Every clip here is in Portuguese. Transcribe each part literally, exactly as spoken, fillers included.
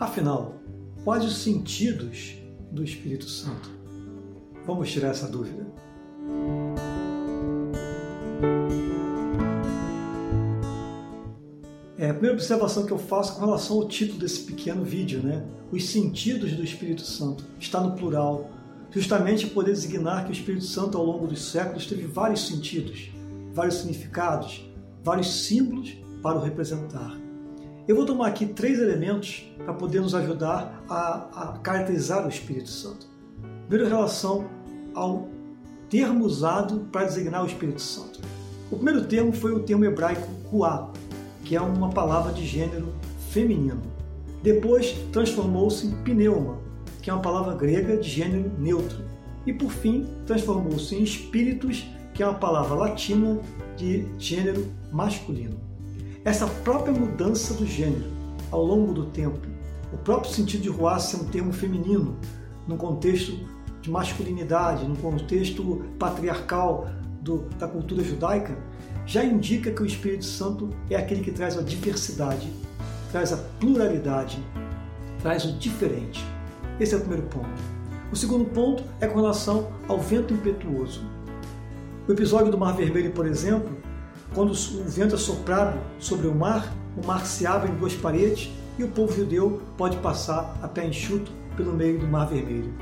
Afinal, quais os sentidos do Espírito Santo? Vamos tirar essa dúvida. É, a primeira observação que eu faço com relação ao título desse pequeno vídeo, né? Os sentidos do Espírito Santo. Está no plural, justamente para poder designar que o Espírito Santo, ao longo dos séculos, teve vários sentidos, vários significados, vários símbolos para o representar. Eu vou tomar aqui três elementos para poder nos ajudar a, a caracterizar o Espírito Santo. Primeiro, em relação ao termo usado para designar o Espírito Santo. O primeiro termo foi o termo hebraico ruah, que é uma palavra de gênero feminino. Depois transformou-se em pneuma, que é uma palavra grega de gênero neutro. E por fim transformou-se em espíritus, que é uma palavra latina de gênero masculino. Essa própria mudança do gênero ao longo do tempo, o próprio sentido de ruah ser um termo feminino, num contexto de masculinidade, num contexto patriarcal do, da cultura judaica, já indica que o Espírito Santo é aquele que traz a diversidade, traz a pluralidade, traz o diferente. Esse é o primeiro ponto. O segundo ponto é com relação ao vento impetuoso. O episódio do Mar Vermelho, por exemplo, quando o vento é soprado sobre o mar, o mar se abre em duas paredes e o povo judeu pode passar a pé enxuto pelo meio do Mar Vermelho.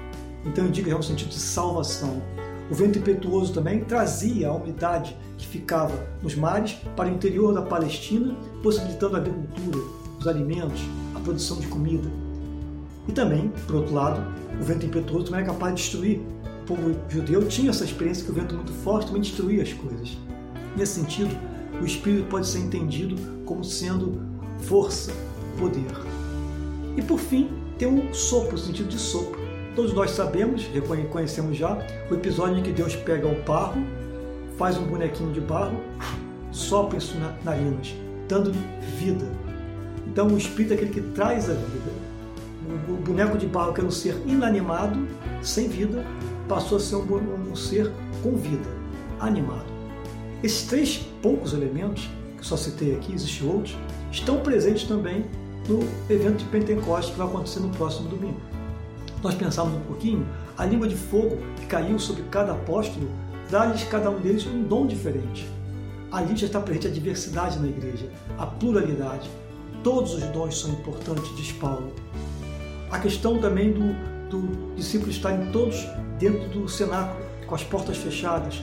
Então indica já um sentido de salvação. O vento impetuoso também trazia a umidade que ficava nos mares para o interior da Palestina, possibilitando a agricultura, os alimentos, a produção de comida. E também, por outro lado, o vento impetuoso também é capaz de destruir. O povo judeu tinha essa experiência que o vento muito forte também destruía as coisas. Nesse sentido, o Espírito pode ser entendido como sendo força, poder. E por fim, tem um sopro, o sentido de sopro. Todos nós sabemos, reconhecemos já, o episódio em que Deus pega o barro, faz um bonequinho de barro, sopra isso nas narinas, dando-lhe vida. Então o Espírito é aquele que traz a vida. O boneco de barro, que era um ser inanimado, sem vida, passou a ser um, um ser com vida, animado. Esses três poucos elementos, que só citei aqui, existem outros, estão presentes também no evento de Pentecoste, que vai acontecer no próximo domingo. Nós pensamos um pouquinho, a língua de fogo que caiu sobre cada apóstolo, dá-lhes cada um deles um dom diferente. Ali já está presente a diversidade na igreja, a pluralidade. Todos os dons são importantes, diz Paulo. A questão também do, do discípulo estarem todos dentro do cenáculo, com as portas fechadas.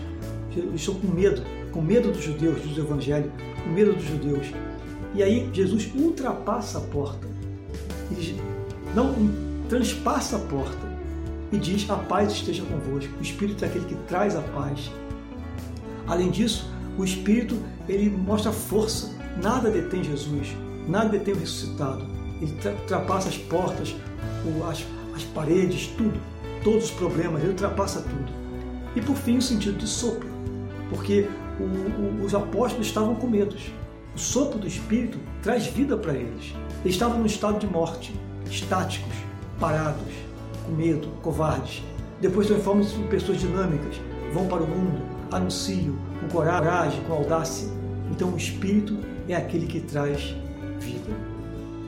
Eles estão com medo, com medo dos judeus, dos evangélicos, com medo dos judeus. E aí Jesus ultrapassa a porta, ele não transpassa a porta e diz: a paz esteja convosco. O Espírito é aquele que traz a paz. Além disso, o Espírito ele mostra força. Nada detém Jesus, nada detém o ressuscitado. Ele ultrapassa as portas, as, as paredes, tudo, todos os problemas, ele ultrapassa tudo. E por fim, o sentido de sopro, porque o, o, os apóstolos estavam com medo. O sopro do Espírito traz vida para eles. Eles estavam num estado de morte, estáticos, parados, com medo, covardes. Depois transformam-se em pessoas dinâmicas, vão para o mundo, anunciam com coragem, com audácia. Então o Espírito é aquele que traz vida.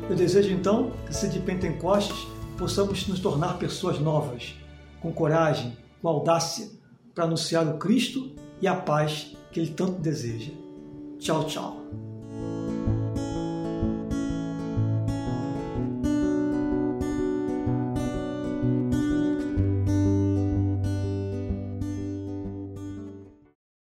Eu desejo, então, que se de Pentecostes possamos nos tornar pessoas novas, com coragem, com audácia, para anunciar o Cristo e a paz que Ele tanto deseja. Tchau, tchau.